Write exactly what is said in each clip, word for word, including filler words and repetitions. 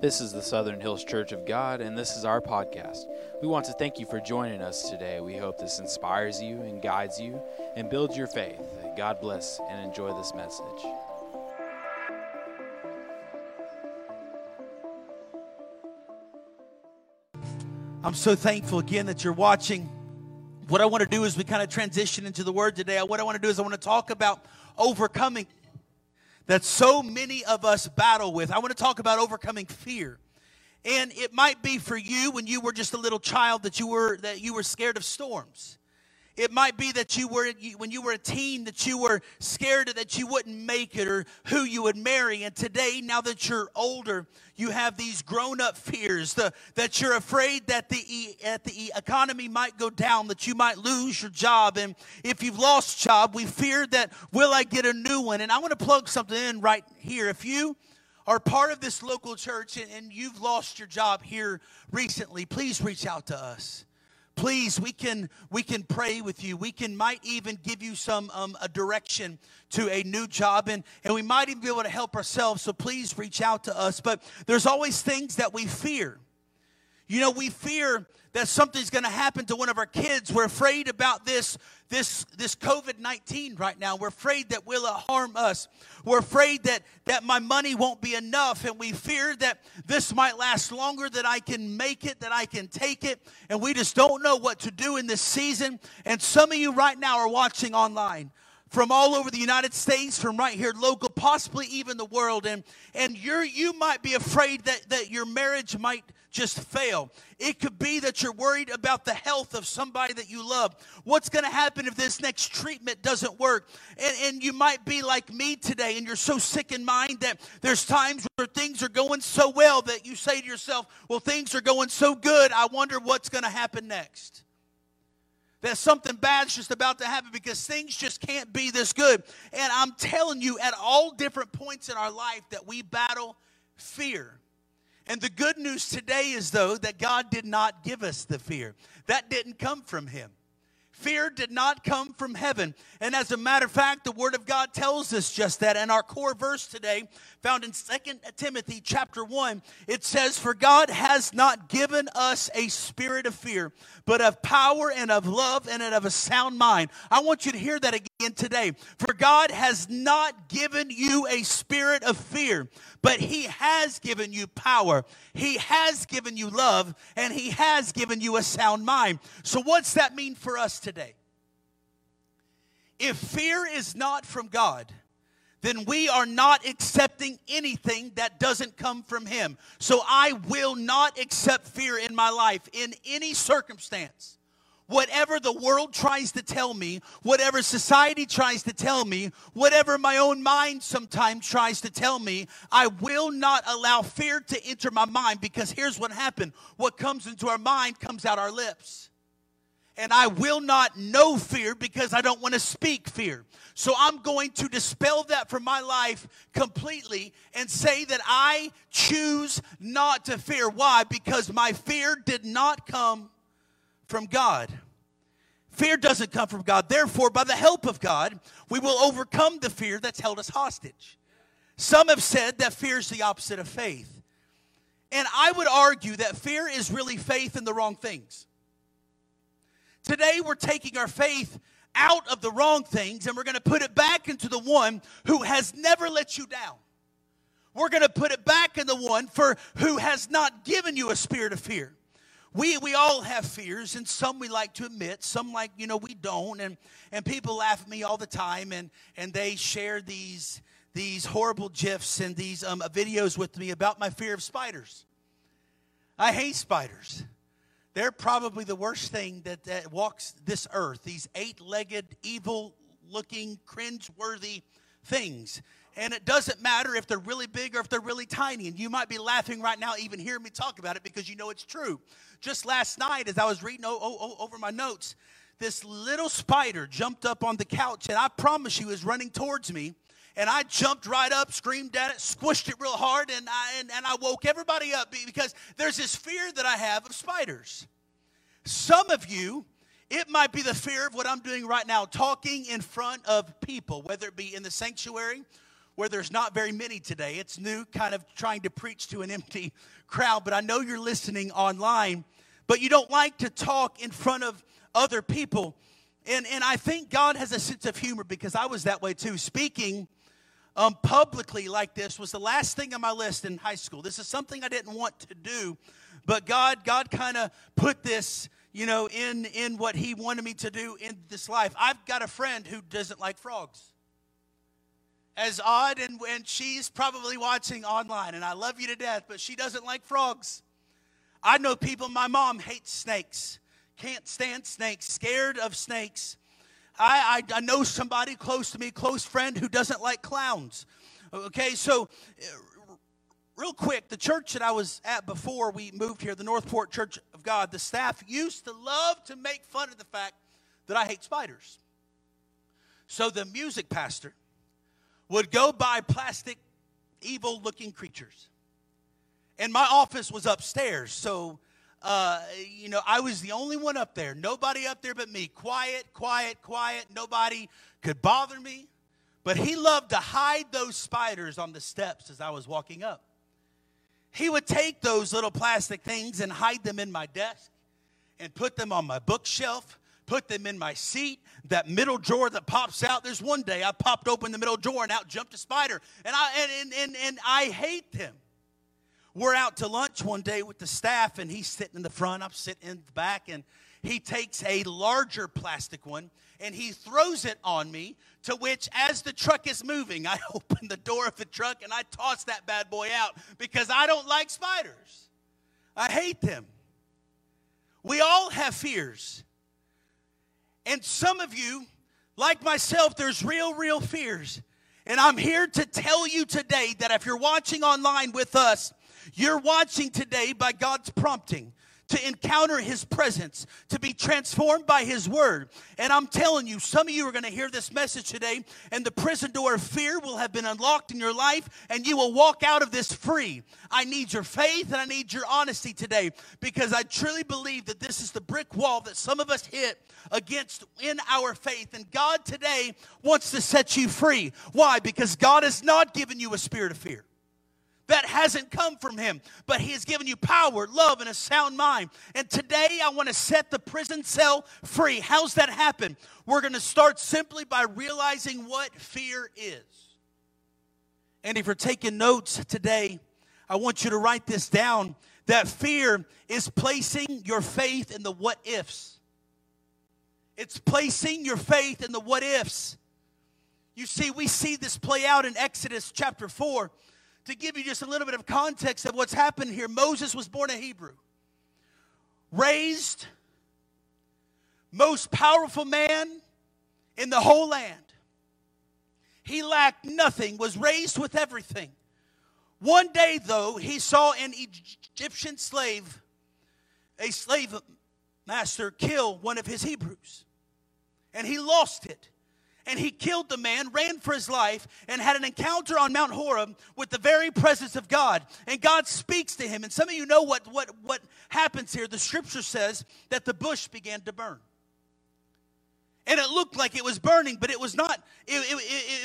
This is the Southern Hills Church of God, and this is our podcast. We want to thank you for joining us today. We hope this inspires you and guides you and builds your faith. God bless and enjoy this message. I'm so thankful again that you're watching. What I want to do is we kind of transition into the Word today. What I want to do is I want to talk about overcoming. That so many of us battle with. I want to talk about overcoming fear. And it might be for you when you were just a little child that you were that you were scared of storms. It might be that you were when you were a teen that you were scared that you wouldn't make it or who you would marry. And today, now that you're older, you have these grown-up fears the, that you're afraid that the at the economy might go down, that you might lose your job. And if you've lost job, we fear that, will I get a new one? And I want to plug something in right here. If you are part of this local church and, and you've lost your job here recently, please reach out to us. Please, we can we can pray with you. We can might even give you some um, a direction to a new job, and, and we might even be able to help ourselves, so please reach out to us. But there's always things that we fear. You know, we fear that something's going to happen to one of our kids. We're afraid about this, this, this covid nineteen right now. We're afraid that will it harm us. We're afraid that, that my money won't be enough. And we fear that this might last longer, that I can make it, that I can take it. And we just don't know what to do in this season. And some of you right now are watching online from all over the United States, from right here, local, possibly even the world. And, and you're, you might be afraid that, that your marriage might just fail. It could be that you're worried about the health of somebody that you love. What's going to happen if this next treatment doesn't work? And, and you might be like me today, and you're so sick in mind that there's times where things are going so well that you say to yourself, well, things are going so good, I wonder what's going to happen next. That something bad's just about to happen because things just can't be this good. And I'm telling you, at all different points in our life that we battle fear. And the good news today is, though, that God did not give us the fear. That didn't come from him. Fear did not come from heaven. And as a matter of fact, the Word of God tells us just that. And our core verse today, found in Second Timothy chapter one, it says, "For God has not given us a spirit of fear, but of power and of love and of a sound mind." I want you to hear that again. In today, for God has not given you a spirit of fear, but he has given you power, he has given you love, and he has given you a sound mind. So what's that mean for us today? If fear is not from God, then we are not accepting anything that doesn't come from him. So I will not accept fear in my life in any circumstance. Whatever the world tries to tell me, whatever society tries to tell me, whatever my own mind sometimes tries to tell me, I will not allow fear to enter my mind, because here's what happened. What comes into our mind comes out our lips. And I will not know fear because I don't want to speak fear. So I'm going to dispel that from my life completely and say that I choose not to fear. Why? Because my fear did not come from God. Fear doesn't come from God. Therefore, by the help of God, we will overcome the fear that's held us hostage. Some have said that fear is the opposite of faith. And I would argue that fear is really faith in the wrong things. Today, we're taking our faith out of the wrong things, and we're going to put it back into the one who has never let you down. We're going to put it back in the one for who has not given you a spirit of fear. We we all have fears, and some we like to admit, some like, you know, we don't. And, and people laugh at me all the time, and, and they share these these horrible gifs and these um, videos with me about my fear of spiders. I hate spiders. They're probably the worst thing that, that walks this earth, these eight-legged, evil-looking, cringe-worthy things. And it doesn't matter if they're really big or if they're really tiny. And you might be laughing right now, even hearing me talk about it, because you know it's true. Just last night, as I was reading o- o- over my notes, this little spider jumped up on the couch, and I promise you it was running towards me. And I jumped right up, screamed at it, squished it real hard, and I, and, and I woke everybody up, because there's this fear that I have of spiders. Some of you, it might be the fear of what I'm doing right now, talking in front of people, whether it be in the sanctuary, where there's not very many today. It's new, kind of trying to preach to an empty crowd, but I know you're listening online, but you don't like to talk in front of other people. And, and I think God has a sense of humor because I was that way too. Speaking um, publicly like this was the last thing on my list in high school. This is something I didn't want to do, but God, God kind of put this, you know, in, in what he wanted me to do in this life. I've got a friend who doesn't like frogs. As odd, and, and she's probably watching online, and I love you to death, but she doesn't like frogs. I know people, my mom hates snakes, can't stand snakes, scared of snakes. I, I, I know somebody close to me, close friend, who doesn't like clowns. Okay, so real quick, the church that I was at before we moved here, the Northport Church of God, the staff used to love to make fun of the fact that I hate spiders. So the music pastor would go buy plastic, evil-looking creatures. And my office was upstairs, so, uh, you know, I was the only one up there. Nobody up there but me. Quiet, quiet, quiet. Nobody could bother me. But he loved to hide those spiders on the steps as I was walking up. He would take those little plastic things and hide them in my desk and put them on my bookshelf, put them in my seat, that middle drawer that pops out. There's one day I popped open the middle drawer and out jumped a spider, and I, and, and, and, and I hate them. We're out to lunch one day with the staff, and he's sitting in the front, I'm sitting in the back, and he takes a larger plastic one, and he throws it on me, to which, as the truck is moving, I open the door of the truck, and I toss that bad boy out because I don't like spiders. I hate them. We all have fears. And some of you, like myself, there's real, real fears. And I'm here to tell you today that if you're watching online with us, you're watching today by God's prompting to encounter his presence, to be transformed by his word. And I'm telling you, some of you are going to hear this message today, and the prison door of fear will have been unlocked in your life, and you will walk out of this free. I need your faith, and I need your honesty today, because I truly believe that this is the brick wall that some of us hit against in our faith. And God today wants to set you free. Why? Because God has not given you a spirit of fear. That hasn't come from him, but he has given you power, love, and a sound mind. And today I want to set the prison cell free. How's that happen? We're going to start simply by realizing what fear is. And if you're taking notes today, I want you to write this down, that fear is placing your faith in the what ifs. It's placing your faith in the what ifs. You see, we see this play out in Exodus chapter four. To give you just a little bit of context of what's happened here, Moses was born a Hebrew, raised most powerful man in the whole land. He lacked nothing, was raised with everything. One day, though, he saw an Egyptian slave, a slave master, kill one of his Hebrews, and he lost it. And he killed the man, ran for his life, and had an encounter on Mount Horeb with the very presence of God. And God speaks to him. And some of you know what, what, what happens here. The scripture says that the bush began to burn. And it looked like it was burning, but it was not, it, it,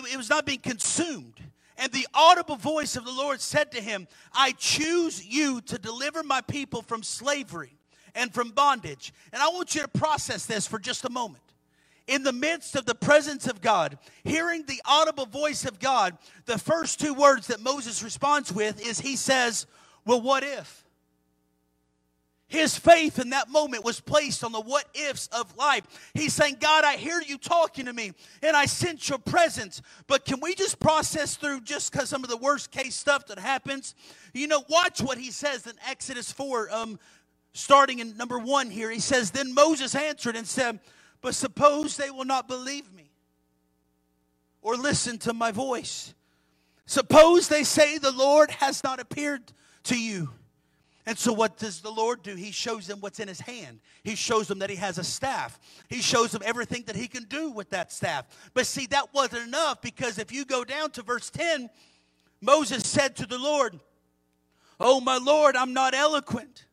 it, it was not being consumed. And the audible voice of the Lord said to him, I choose you to deliver my people from slavery and from bondage. And I want you to process this for just a moment. In the midst of the presence of God, hearing the audible voice of God, the first two words that Moses responds with is he says, well, what if? His faith in that moment was placed on the what ifs of life. He's saying, God, I hear you talking to me, and I sense your presence. But can we just process through just because some of the worst case stuff that happens? You know, watch what he says in Exodus four, um, starting in number one here. He says, then Moses answered and said, but suppose they will not believe me or listen to my voice. Suppose they say the Lord has not appeared to you. And so what does the Lord do? He shows them what's in his hand. He shows them that he has a staff. He shows them everything that he can do with that staff. But see, that wasn't enough, because if you go down to verse ten, Moses said to the Lord, oh, my Lord, I'm not eloquent,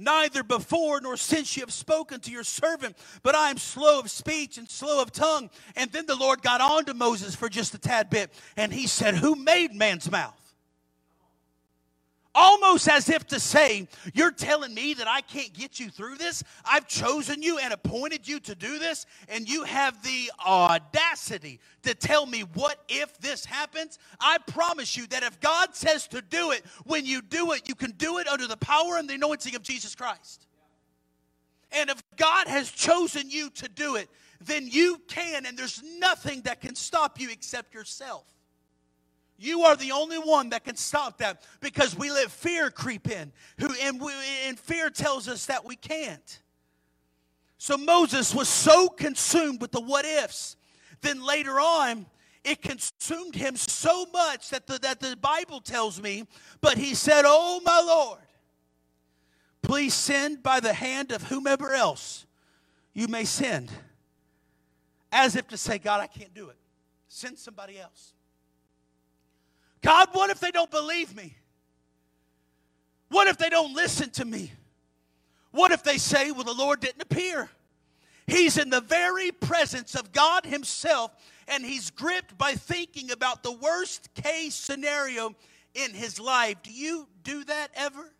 neither before nor since you have spoken to your servant, but I am slow of speech and slow of tongue. And then the Lord got on to Moses for just a tad bit, and he said, who made man's mouth? Almost as if to say, you're telling me that I can't get you through this? I've chosen you and appointed you to do this, and you have the audacity to tell me what if this happens? I promise you that if God says to do it, when you do it, you can do it under the power and the anointing of Jesus Christ. And if God has chosen you to do it, then you can, and there's nothing that can stop you except yourself. You are the only one that can stop that, because we let fear creep in, who and, we, and fear tells us that we can't. So Moses was so consumed with the what ifs. Then later on, it consumed him so much that the, that the Bible tells me, but he said, oh my Lord, please send by the hand of whomever else you may send. As if to say, God, I can't do it. Send somebody else. God, what if they don't believe me? What if they don't listen to me? What if they say, well, the Lord didn't appear? He's in the very presence of God himself, and he's gripped by thinking about the worst case scenario in his life. Do you do that ever?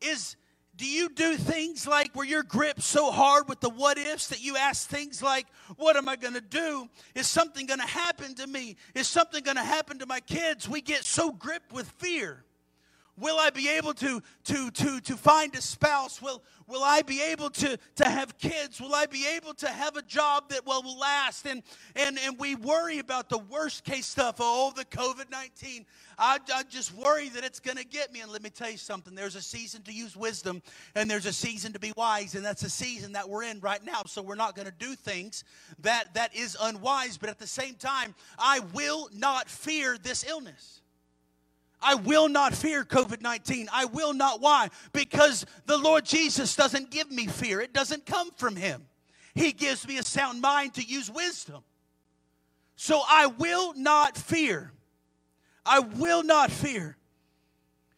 Is Do you do things like where you're gripped so hard with the what ifs that you ask things like, what am I going to do? Is something going to happen to me? Is something going to happen to my kids? We get so gripped with fear. Will I be able to, to, to, to find a spouse? Will, will I be able to, to have kids? Will I be able to have a job that will, will last? And, and, and we worry about the worst case stuff. Oh, the COVID nineteen. I, I just worry that it's going to get me. And let me tell you something. There's a season to use wisdom, and there's a season to be wise. And that's the season that we're in right now. So we're not going to do things that, that is unwise. But at the same time, I will not fear this illness. I will not fear COVID nineteen. I will not. Why? Because the Lord Jesus doesn't give me fear. It doesn't come from him. He gives me a sound mind to use wisdom. So I will not fear. I will not fear.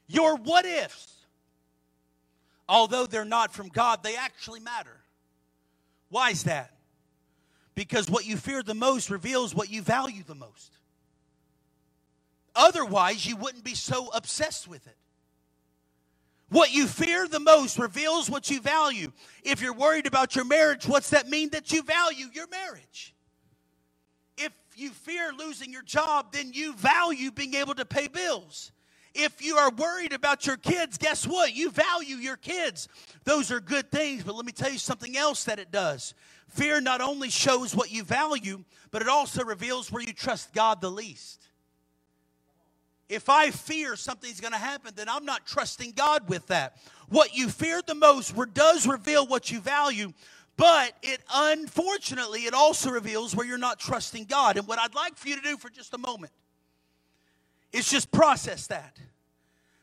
Your what ifs, although they're not from God, they actually matter. Why is that? Because what you fear the most reveals what you value the most. Otherwise, you wouldn't be so obsessed with it. What you fear the most reveals what you value. If you're worried about your marriage, what's that mean? That you value your marriage. If you fear losing your job, then you value being able to pay bills. If you are worried about your kids, guess what? You value your kids. Those are good things, but let me tell you something else that it does. Fear not only shows what you value, but it also reveals where you trust God the least. If I fear something's going to happen, then I'm not trusting God with that. What you fear the most does reveal what you value, but it unfortunately, it also reveals where you're not trusting God. And what I'd like for you to do for just a moment is just process that.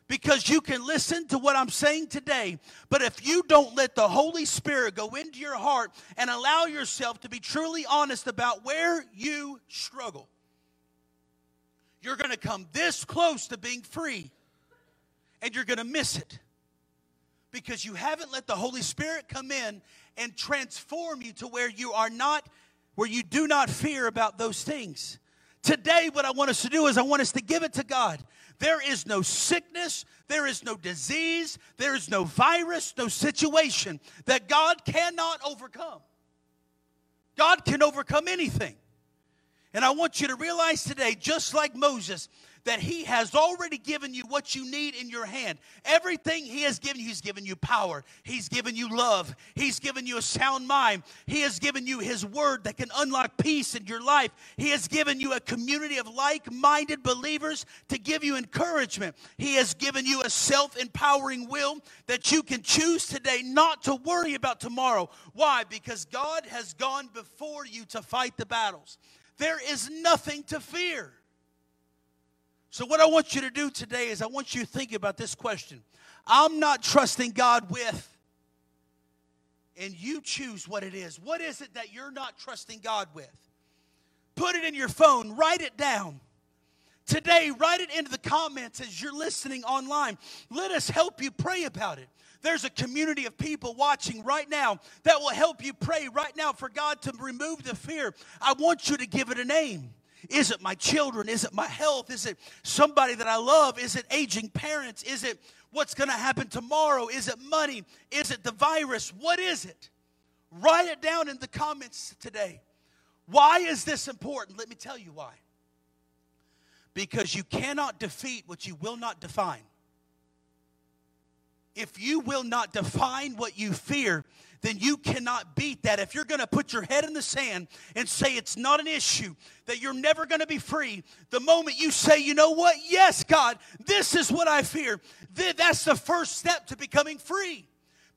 Because you can listen to what I'm saying today, but if you don't let the Holy Spirit go into your heart and allow yourself to be truly honest about where you struggle, you're going to come this close to being free, and you're going to miss it because you haven't let the Holy Spirit come in and transform you to where you are not, where you do not fear about those things. Today, what I want us to do is I want us to give it to God. There is no sickness, there is no disease, there is no virus, no situation that God cannot overcome. God can overcome anything. And I want you to realize today, just like Moses, that he has already given you what you need in your hand. Everything he has given you, he's given you power. He's given you love. He's given you a sound mind. He has given you his word that can unlock peace in your life. He has given you a community of like-minded believers to give you encouragement. He has given you a self-empowering will that you can choose today not to worry about tomorrow. Why? Because God has gone before you to fight the battles. There is nothing to fear. So what I want you to do today is I want you to think about this question. I'm not trusting God with, and you choose what it is. What is it that you're not trusting God with? Put it in your phone. Write it down. Today, write it into the comments as you're listening online. Let us help you pray about it. There's a community of people watching right now that will help you pray right now for God to remove the fear. I want you to give it a name. Is it my children? Is it my health? Is it somebody that I love? Is it aging parents? Is it what's going to happen tomorrow? Is it money? Is it the virus? What is it? Write it down in the comments today. Why is this important? Let me tell you why. Because you cannot defeat what you will not define. If you will not define what you fear, then you cannot beat that. If you're going to put your head in the sand and say it's not an issue, that you're never going to be free, the moment you say, you know what? Yes, God, this is what I fear. That's the first step to becoming free.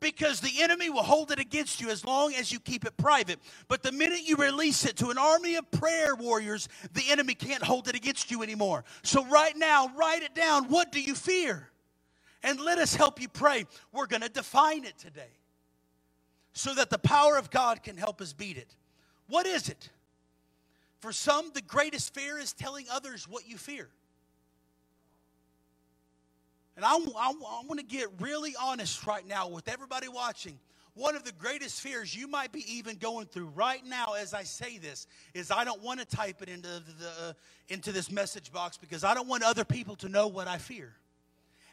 Because the enemy will hold it against you as long as you keep it private. But the minute you release it to an army of prayer warriors, the enemy can't hold it against you anymore. So right now, write it down. What do you fear? And let us help you pray. We're going to define it today so that the power of God can help us beat it. What is it? For some, the greatest fear is telling others what you fear. And I, I, I want to get really honest right now with everybody watching. One of the greatest fears you might be even going through right now as I say this is I don't want to type it into, the, uh, into this message box because I don't want other people to know what I fear.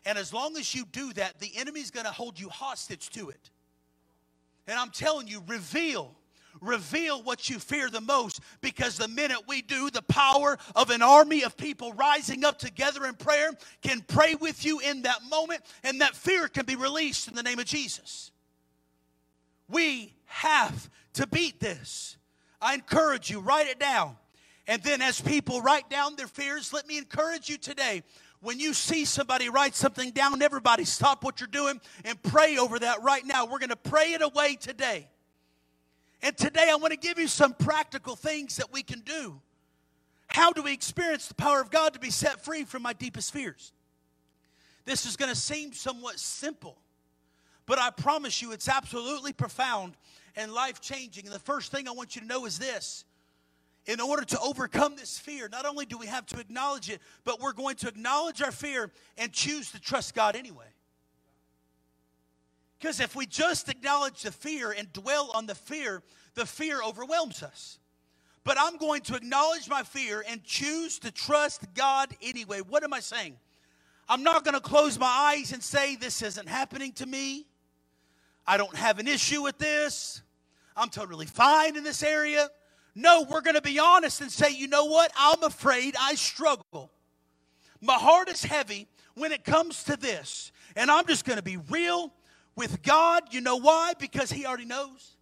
And as long as you do that, the enemy's going to hold you hostage to it. And I'm telling you, reveal. Reveal what you fear the most, because the minute we do, the power of an army of people rising up together in prayer can pray with you in that moment, and that fear can be released in the name of Jesus. We have to beat this. I encourage you, write it down. And then as people write down their fears, let me encourage you today. When you see somebody write something down, everybody stop what you're doing and pray over that right now. We're going to pray it away today. And today I want to give you some practical things that we can do. How do we experience the power of God to be set free from my deepest fears? This is going to seem somewhat simple, but I promise you it's absolutely profound and life-changing. And the first thing I want you to know is this. In order to overcome this fear, not only do we have to acknowledge it, but we're going to acknowledge our fear and choose to trust God anyway. Because if we just acknowledge the fear and dwell on the fear, the fear overwhelms us. But I'm going to acknowledge my fear and choose to trust God anyway. What am I saying? I'm not going to close my eyes and say, this isn't happening to me. I don't have an issue with this. I'm totally fine in this area. No, we're going to be honest and say, you know what? I'm afraid I struggle. My heart is heavy when it comes to this. And I'm just going to be real with God. You know why? Because He already knows.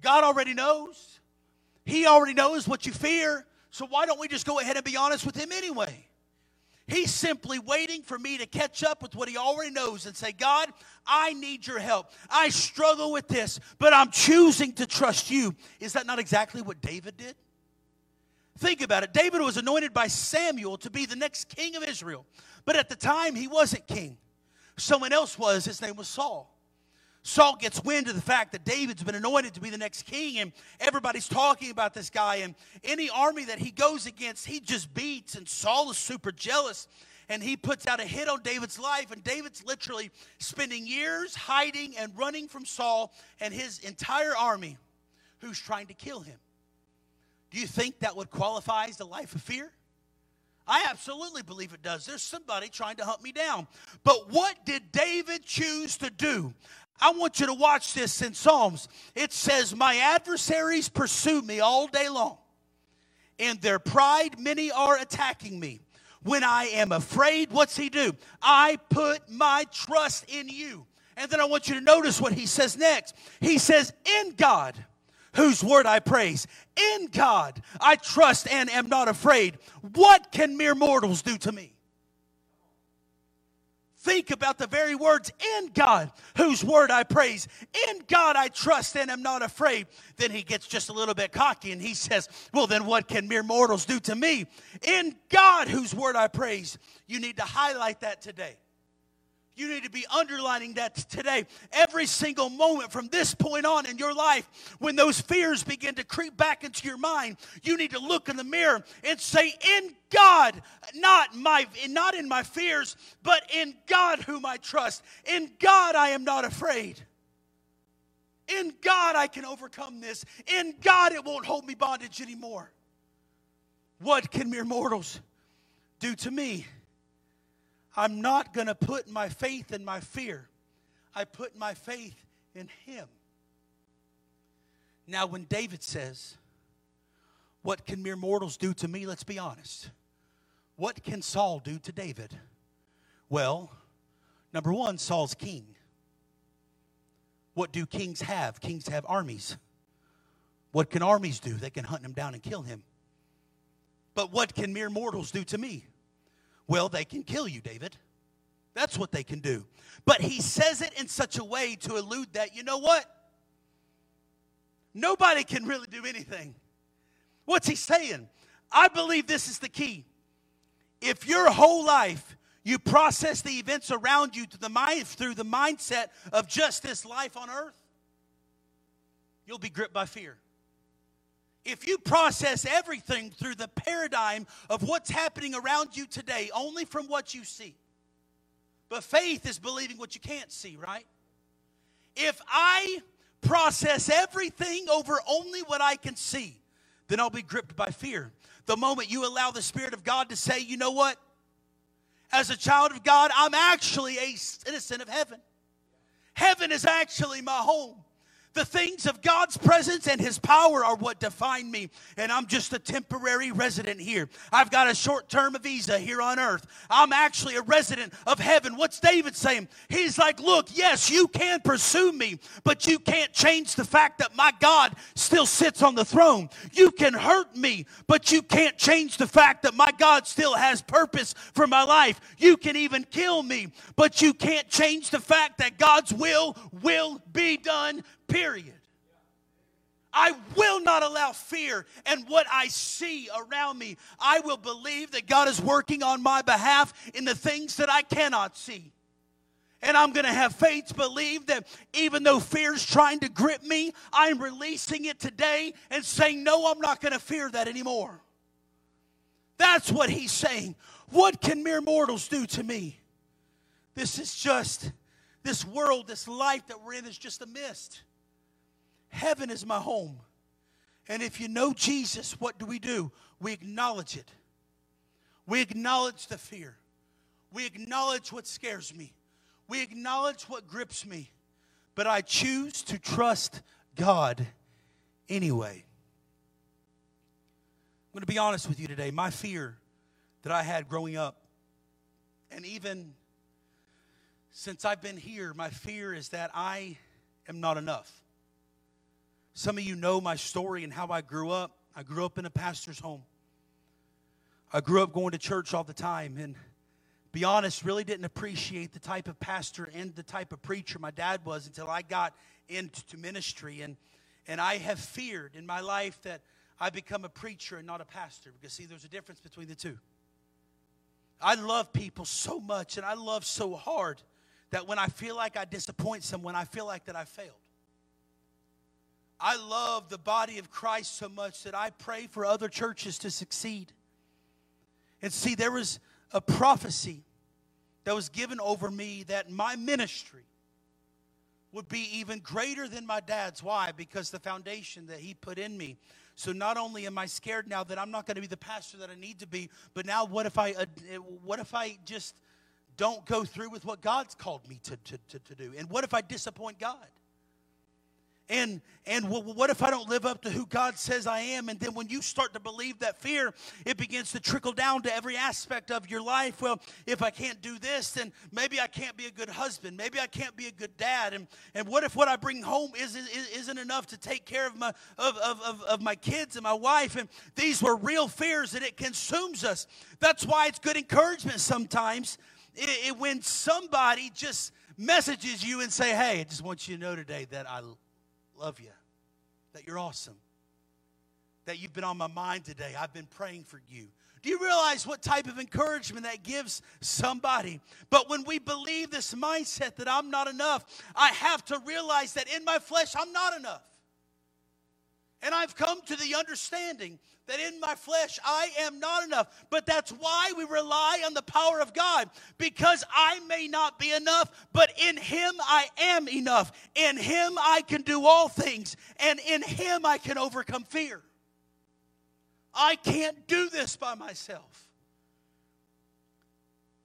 God already knows. He already knows what you fear. So why don't we just go ahead and be honest with Him anyway? He's simply waiting for me to catch up with what He already knows and say, God, I need your help. I struggle with this, but I'm choosing to trust you. Is that not exactly what David did? Think about it. David was anointed by Samuel to be the next king of Israel. But at the time, he wasn't king. Someone else was. His name was Saul. Saul gets wind of the fact that David's been anointed to be the next king, and everybody's talking about this guy, and any army that he goes against, he just beats, and Saul is super jealous, and he puts out a hit on David's life, and David's literally spending years hiding and running from Saul and his entire army who's trying to kill him. Do you think that would qualify as a life of fear? I absolutely believe it does. There's somebody trying to hunt me down. But what did David choose to do? I want you to watch this in Psalms. It says, my adversaries pursue me all day long. In their pride, many are attacking me. When I am afraid, what's he do? I put my trust in you. And then I want you to notice what he says next. He says, in God, whose word I praise. In God I trust and am not afraid. What can mere mortals do to me? Think about the very words, in God, whose word I praise. In God I trust and am not afraid. Then he gets just a little bit cocky and he says, well, then what can mere mortals do to me? In God, whose word I praise. You need to highlight that today. You need to be underlining that today. Every single moment from this point on in your life, when those fears begin to creep back into your mind, you need to look in the mirror and say, in God, not my, not in my fears, but in God whom I trust. In God I am not afraid. In God I can overcome this. In God it won't hold me bondage anymore. What can mere mortals do to me? I'm not going to put my faith in my fear. I put my faith in Him. Now when David says, what can mere mortals do to me? Let's be honest. What can Saul do to David? Well, number one, Saul's king. What do kings have? Kings have armies. What can armies do? They can hunt him down and kill him. But what can mere mortals do to me? Well, they can kill you, David. That's what they can do. But he says it in such a way to allude that, you know what? Nobody can really do anything. What's he saying? I believe this is the key. If your whole life you process the events around you through the mind, through the mindset of just this life on earth, you'll be gripped by fear. If you process everything through the paradigm of what's happening around you today, only from what you see. But faith is believing what you can't see, right? If I process everything over only what I can see, then I'll be gripped by fear. The moment you allow the Spirit of God to say, you know what? As a child of God, I'm actually a citizen of heaven. Heaven is actually my home. The things of God's presence and His power are what define me. And I'm just a temporary resident here. I've got a short term of visa here on earth. I'm actually a resident of heaven. What's David saying? He's like, look, yes, you can pursue me, but you can't change the fact that my God still sits on the throne. You can hurt me, but you can't change the fact that my God still has purpose for my life. You can even kill me, but you can't change the fact that God's will will be done. Period. I will not allow fear and what I see around me. I will believe that God is working on my behalf in the things that I cannot see. And I'm going to have faith to believe that even though fear is trying to grip me, I'm releasing it today and saying, no, I'm not going to fear that anymore. That's what he's saying. What can mere mortals do to me? This is just, this world, this life that we're in is just a mist. Heaven is my home. And if you know Jesus, what do we do? We acknowledge it. We acknowledge the fear. We acknowledge what scares me. We acknowledge what grips me. But I choose to trust God anyway. I'm going to be honest with you today. My fear that I had growing up, and even since I've been here, my fear is that I am not enough. Some of you know my story and how I grew up. I grew up in a pastor's home. I grew up going to church all the time. And be honest, really didn't appreciate the type of pastor and the type of preacher my dad was until I got into ministry. And, and I have feared in my life that I become a preacher and not a pastor. Because, see, there's a difference between the two. I love people so much and I love so hard that when I feel like I disappoint someone, I feel like that I failed. I love the body of Christ so much that I pray for other churches to succeed. And see, there was a prophecy that was given over me that my ministry would be even greater than my dad's. Why? Because the foundation that he put in me. So not only am I scared now that I'm not going to be the pastor that I need to be, but now what if I, uh, what if I just don't go through with what God's called me to, to, to, to do? And what if I disappoint God? And and what if I don't live up to who God says I am? And then when you start to believe that fear, it begins to trickle down to every aspect of your life. Well, if I can't do this, then maybe I can't be a good husband. Maybe I can't be a good dad. And and what if what I bring home isn't isn't enough to take care of my of of of, of my kids and my wife? And these were real fears, and it consumes us. That's why it's good encouragement sometimes it, it, when somebody just messages you and say, "Hey, I just want you to know today that I love you, that you're awesome, that you've been on my mind today. I've been praying for you. Do you realize what type of encouragement that gives somebody? But when we believe this mindset that I'm not enough, I have to realize that in my flesh I'm not enough. And I've come to the understanding that in my flesh I am not enough. But that's why we rely on the power of God. Because I may not be enough, but in Him I am enough. In Him I can do all things. And in Him I can overcome fear. I can't do this by myself.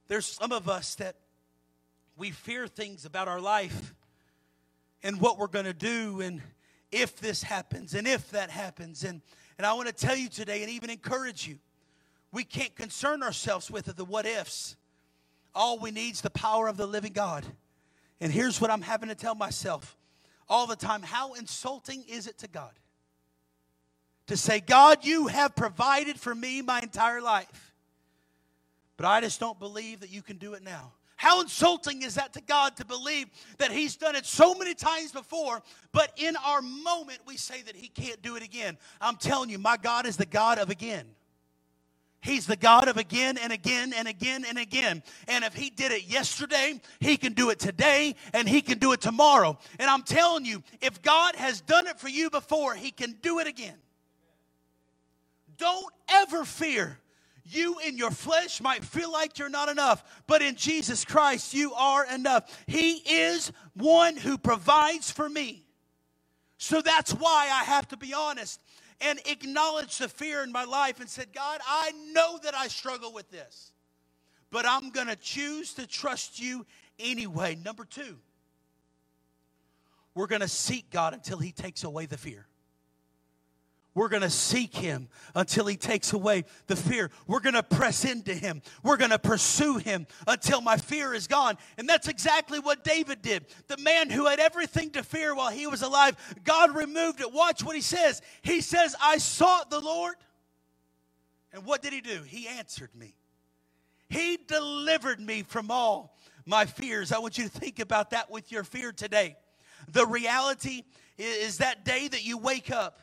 There's some of us that we fear things about our life and what we're going to do and if this happens and if that happens. And, and I want to tell you today and even encourage you, we can't concern ourselves with the what ifs. All we need is the power of the living God. And here's what I'm having to tell myself all the time. How insulting is it to God? To say, God, you have provided for me my entire life, but I just don't believe that you can do it now. How insulting is that to God to believe that He's done it so many times before, but in our moment we say that He can't do it again. I'm telling you, my God is the God of again. He's the God of again and again and again and again. And if He did it yesterday, He can do it today, and He can do it tomorrow. And I'm telling you, if God has done it for you before, He can do it again. Don't ever fear. You in your flesh might feel like you're not enough, but in Jesus Christ you are enough. He is one who provides for me. So that's why I have to be honest and acknowledge the fear in my life and said, God, I know that I struggle with this, but I'm going to choose to trust you anyway. Number two, we're going to seek God until He takes away the fear. We're going to seek Him until He takes away the fear. We're going to press into Him. We're going to pursue Him until my fear is gone. And that's exactly what David did. The man who had everything to fear while he was alive, God removed it. Watch what he says. He says, I sought the Lord. And what did He do? He answered me. He delivered me from all my fears. I want you to think about that with your fear today. The reality is that day that you wake up,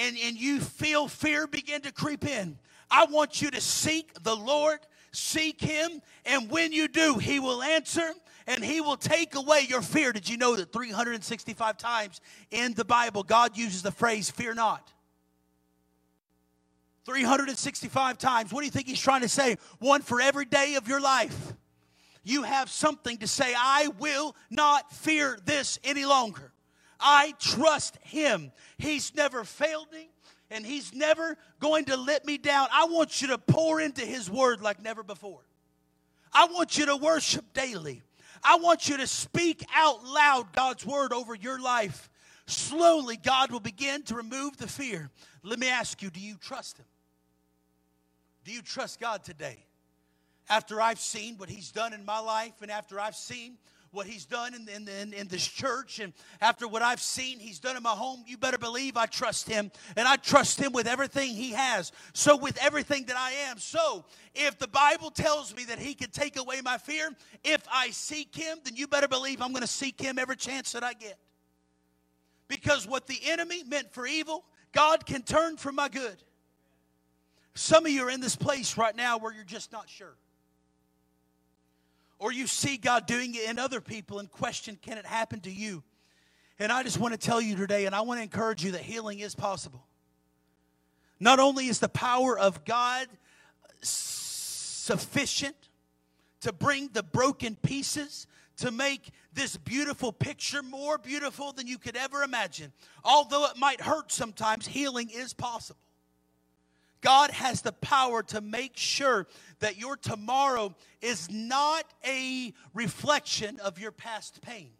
And, and you feel fear begin to creep in, I want you to seek the Lord, seek Him, and when you do, He will answer and He will take away your fear. Did you know that three hundred sixty-five times in the Bible, God uses the phrase, fear not? three hundred sixty-five times. What do you think He's trying to say? One for every day of your life. You have something to say, I will not fear this any longer. I trust Him. He's never failed me, and He's never going to let me down. I want you to pour into His word like never before. I want you to worship daily. I want you to speak out loud God's word over your life. Slowly, God will begin to remove the fear. Let me ask you, do you trust Him? Do you trust God today? After I've seen what He's done in my life and after I've seen what He's done in, in, in, in this church, and after what I've seen He's done in my home, you better believe I trust Him, and I trust Him with everything He has, so with everything that I am. So if the Bible tells me that He can take away my fear, if I seek Him, then you better believe I'm going to seek Him every chance that I get. Because what the enemy meant for evil, God can turn for my good. Some of you are in this place right now where you're just not sure. Or you see God doing it in other people and question, can it happen to you? And I just want to tell you today, and I want to encourage you that healing is possible. Not only is the power of God sufficient to bring the broken pieces to make this beautiful picture more beautiful than you could ever imagine. Although it might hurt sometimes, healing is possible. God has the power to make sure that your tomorrow is not a reflection of your past pain.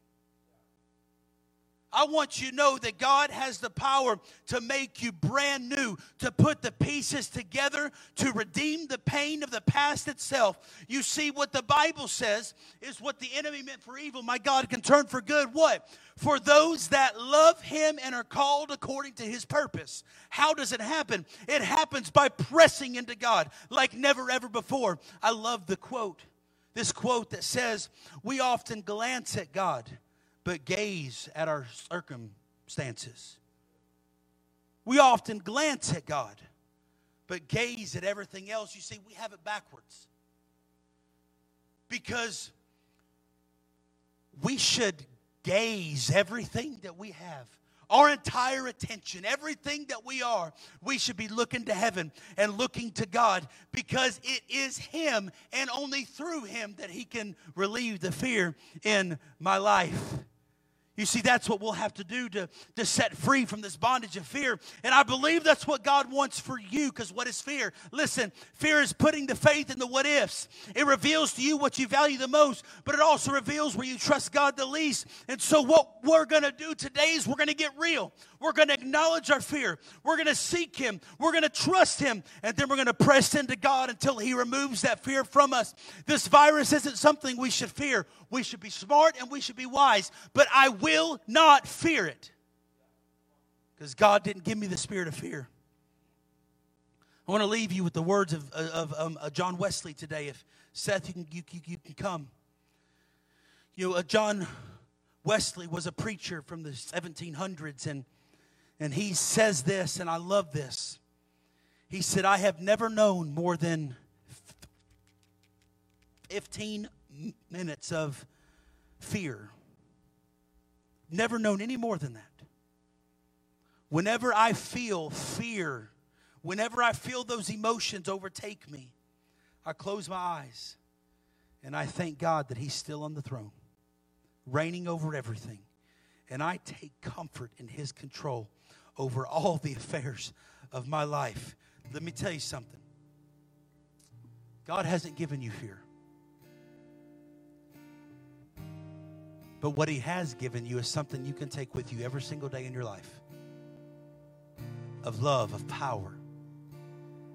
I want you to know that God has the power to make you brand new, to put the pieces together, to redeem the pain of the past itself. You see, what the Bible says is what the enemy meant for evil, my God can turn for good. What? For those that love Him and are called according to His purpose. How does it happen? It happens by pressing into God like never ever before. I love the quote, this quote that says, we often glance at God, but gaze at our circumstances. We often glance at God, but gaze at everything else, you see, we have it backwards. Because we should gaze everything that we have, our entire attention, everything that we are, we should be looking to heaven and looking to God, because it is Him and only through Him that He can relieve the fear in my life. You see, that's what we'll have to do to, to set free from this bondage of fear. And I believe that's what God wants for you, because what is fear? Listen, fear is putting the faith in the what ifs. It reveals to you what you value the most, but it also reveals where you trust God the least. And so what we're going to do today is we're going to get real. We're going to acknowledge our fear. We're going to seek Him. We're going to trust Him. And then we're going to press into God until He removes that fear from us. This virus isn't something we should fear. We should be smart and we should be wise. But I will not fear it, because God didn't give me the spirit of fear. I want to leave you with the words of, of, of um, John Wesley today. If Seth, you can, you, you can come. You know, uh, John Wesley was a preacher from the seventeen hundreds, and And he says this, and I love this. He said, I have never known more than fifteen minutes of fear. Never known any more than that. Whenever I feel fear, whenever I feel those emotions overtake me, I close my eyes and I thank God that He's still on the throne, reigning over everything. And I take comfort in His control over all the affairs of my life. Let me tell you something. God hasn't given you fear. But what He has given you is something you can take with you every single day in your life. Of love, of power,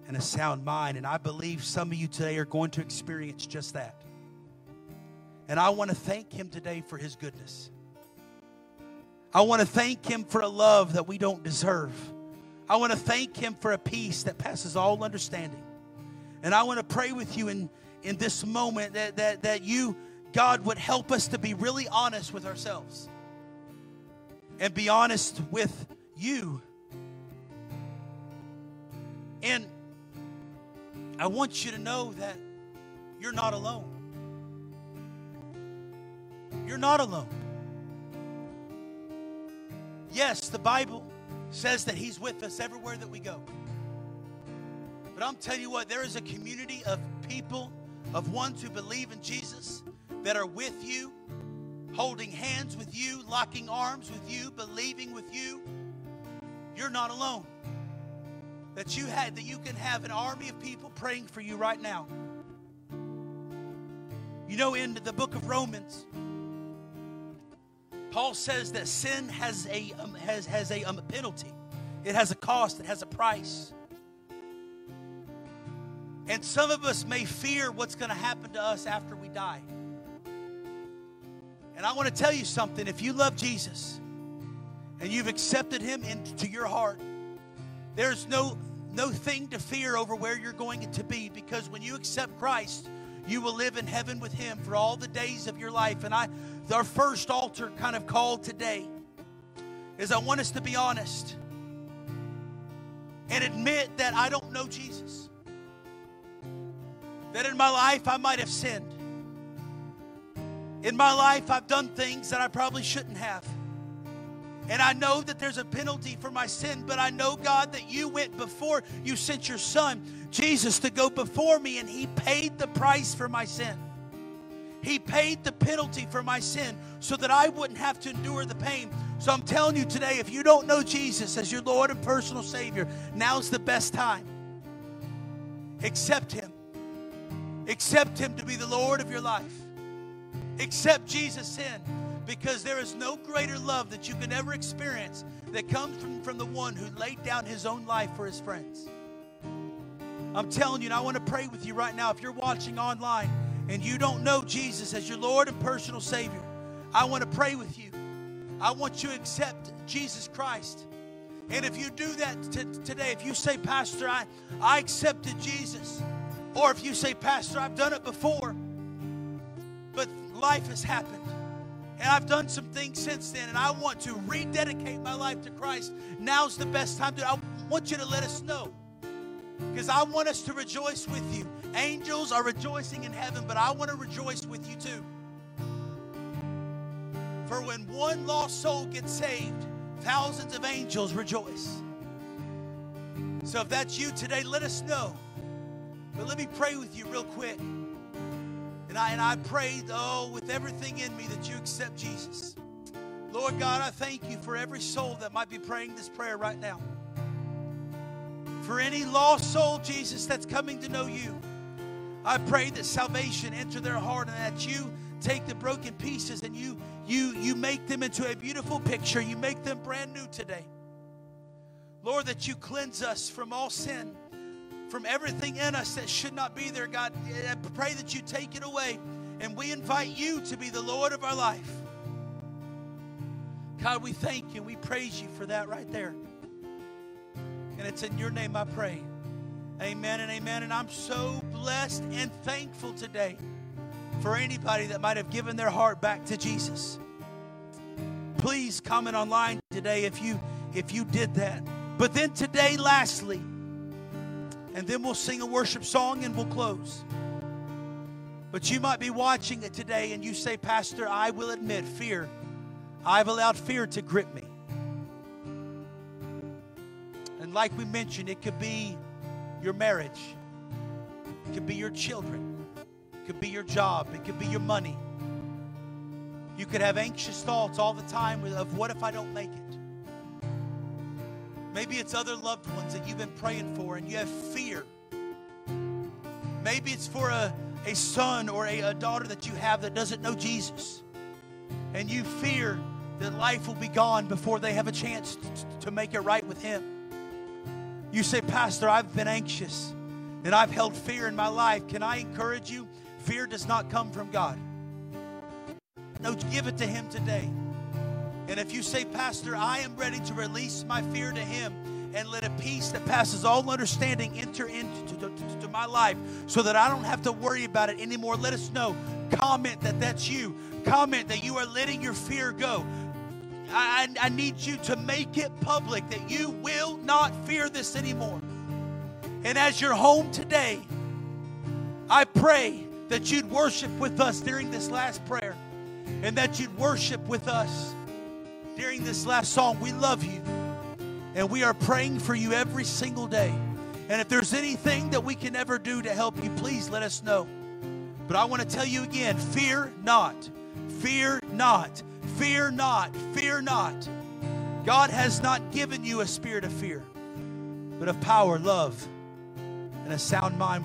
and a sound mind. And I believe some of you today are going to experience just that. And I want to thank Him today for His goodness. I want to thank Him for a love that we don't deserve. I want to thank Him for a peace that passes all understanding. And I want to pray with you in, in this moment that, that, that you, God, would help us to be really honest with ourselves. And be honest with you. And I want you to know that you're not alone. You're not alone. Yes, the Bible says that He's with us everywhere that we go. But I'm telling you what, there is a community of people, of ones who believe in Jesus, that are with you, holding hands with you, locking arms with you, believing with you. You're not alone. That you had, that you can have an army of people praying for you right now. You know, in the book of Romans, Paul says that sin has a, um, has, has a um, penalty. It has a cost. It has a price. And some of us may fear what's going to happen to us after we die. And I want to tell you something. If you love Jesus and you've accepted Him into your heart, there's no, no thing to fear over where you're going to be, because when you accept Christ, you will live in heaven with Him for all the days of your life. And I, our first altar kind of call today is I want us to be honest and admit that I don't know Jesus. That in my life I might have sinned. In my life I've done things that I probably shouldn't have. And I know that there's a penalty for my sin, but I know, God, that You went before. You sent Your Son, Jesus, to go before me, and He paid the price for my sin. He paid the penalty for my sin so that I wouldn't have to endure the pain. So I'm telling you today, if you don't know Jesus as your Lord and personal Savior, now's the best time. Accept Him. Accept Him to be the Lord of your life. Accept Jesus in. Because there is no greater love that you can ever experience that comes from, from the one who laid down His own life for His friends. I'm telling you, and I want to pray with you right now. If you're watching online and you don't know Jesus as your Lord and personal Savior, I want to pray with you. I want you to accept Jesus Christ. And if you do that t- today, if you say, Pastor, I, I accepted Jesus. Or if you say, Pastor, I've done it before, but life has happened. And I've done some things since then, and I want to rededicate my life to Christ. Now's the best time to do it. I want you to let us know. because I want us to rejoice with you. Angels are rejoicing in heaven, but I want to rejoice with you too. For when one lost soul gets saved, thousands of angels rejoice. So if that's you today, let us know. But let me pray with you real quick. And I, and I prayed, oh, with everything in me that you accept Jesus. Lord God, I thank you for every soul that might be praying this prayer right now. For any lost soul, Jesus, that's coming to know you, I pray that salvation enter their heart and that you take the broken pieces and you, you, you make them into a beautiful picture. You make them brand new today. Lord, that you cleanse us from all sin, from everything in us that should not be there, God. I pray that you take it away, and we invite you to be the Lord of our life. God, we thank you and we praise you for that right there. And it's in your name I pray. Amen and amen. And I'm so blessed and thankful today for anybody that might have given their heart back to Jesus. Please comment online today if you if you did that. But then today, lastly, and then we'll sing a worship song and we'll close. But you might be watching it today and you say, Pastor, I will admit fear. I've allowed fear to grip me. And like we mentioned, it could be your marriage. It could be your children. It could be your job. It could be your money. You could have anxious thoughts all the time of what if I don't make it? Maybe it's other loved ones that you've been praying for and you have fear. Maybe it's for a, a son or a, a daughter that you have that doesn't know Jesus. And you fear that life will be gone before they have a chance to make it right with him. You say, Pastor, I've been anxious and I've held fear in my life. Can I encourage you? Fear does not come from God. No, give it to him today. And if you say, Pastor, I am ready to release my fear to him and let a peace that passes all understanding enter into to, to, to my life so that I don't have to worry about it anymore. Let us know. Comment that that's you. Comment that you are letting your fear go. I, I need you to make it public that you will not fear this anymore. And as you're home today, I pray that you'd worship with us during this last prayer and that you'd worship with us during this last song. We love you and we are praying for you every single day. And if there's anything that we can ever do to help you, please let us know. But I want to tell you again, fear not, fear not. Fear not, fear not. God has not given you a spirit of fear, but of power, love, and a sound mind.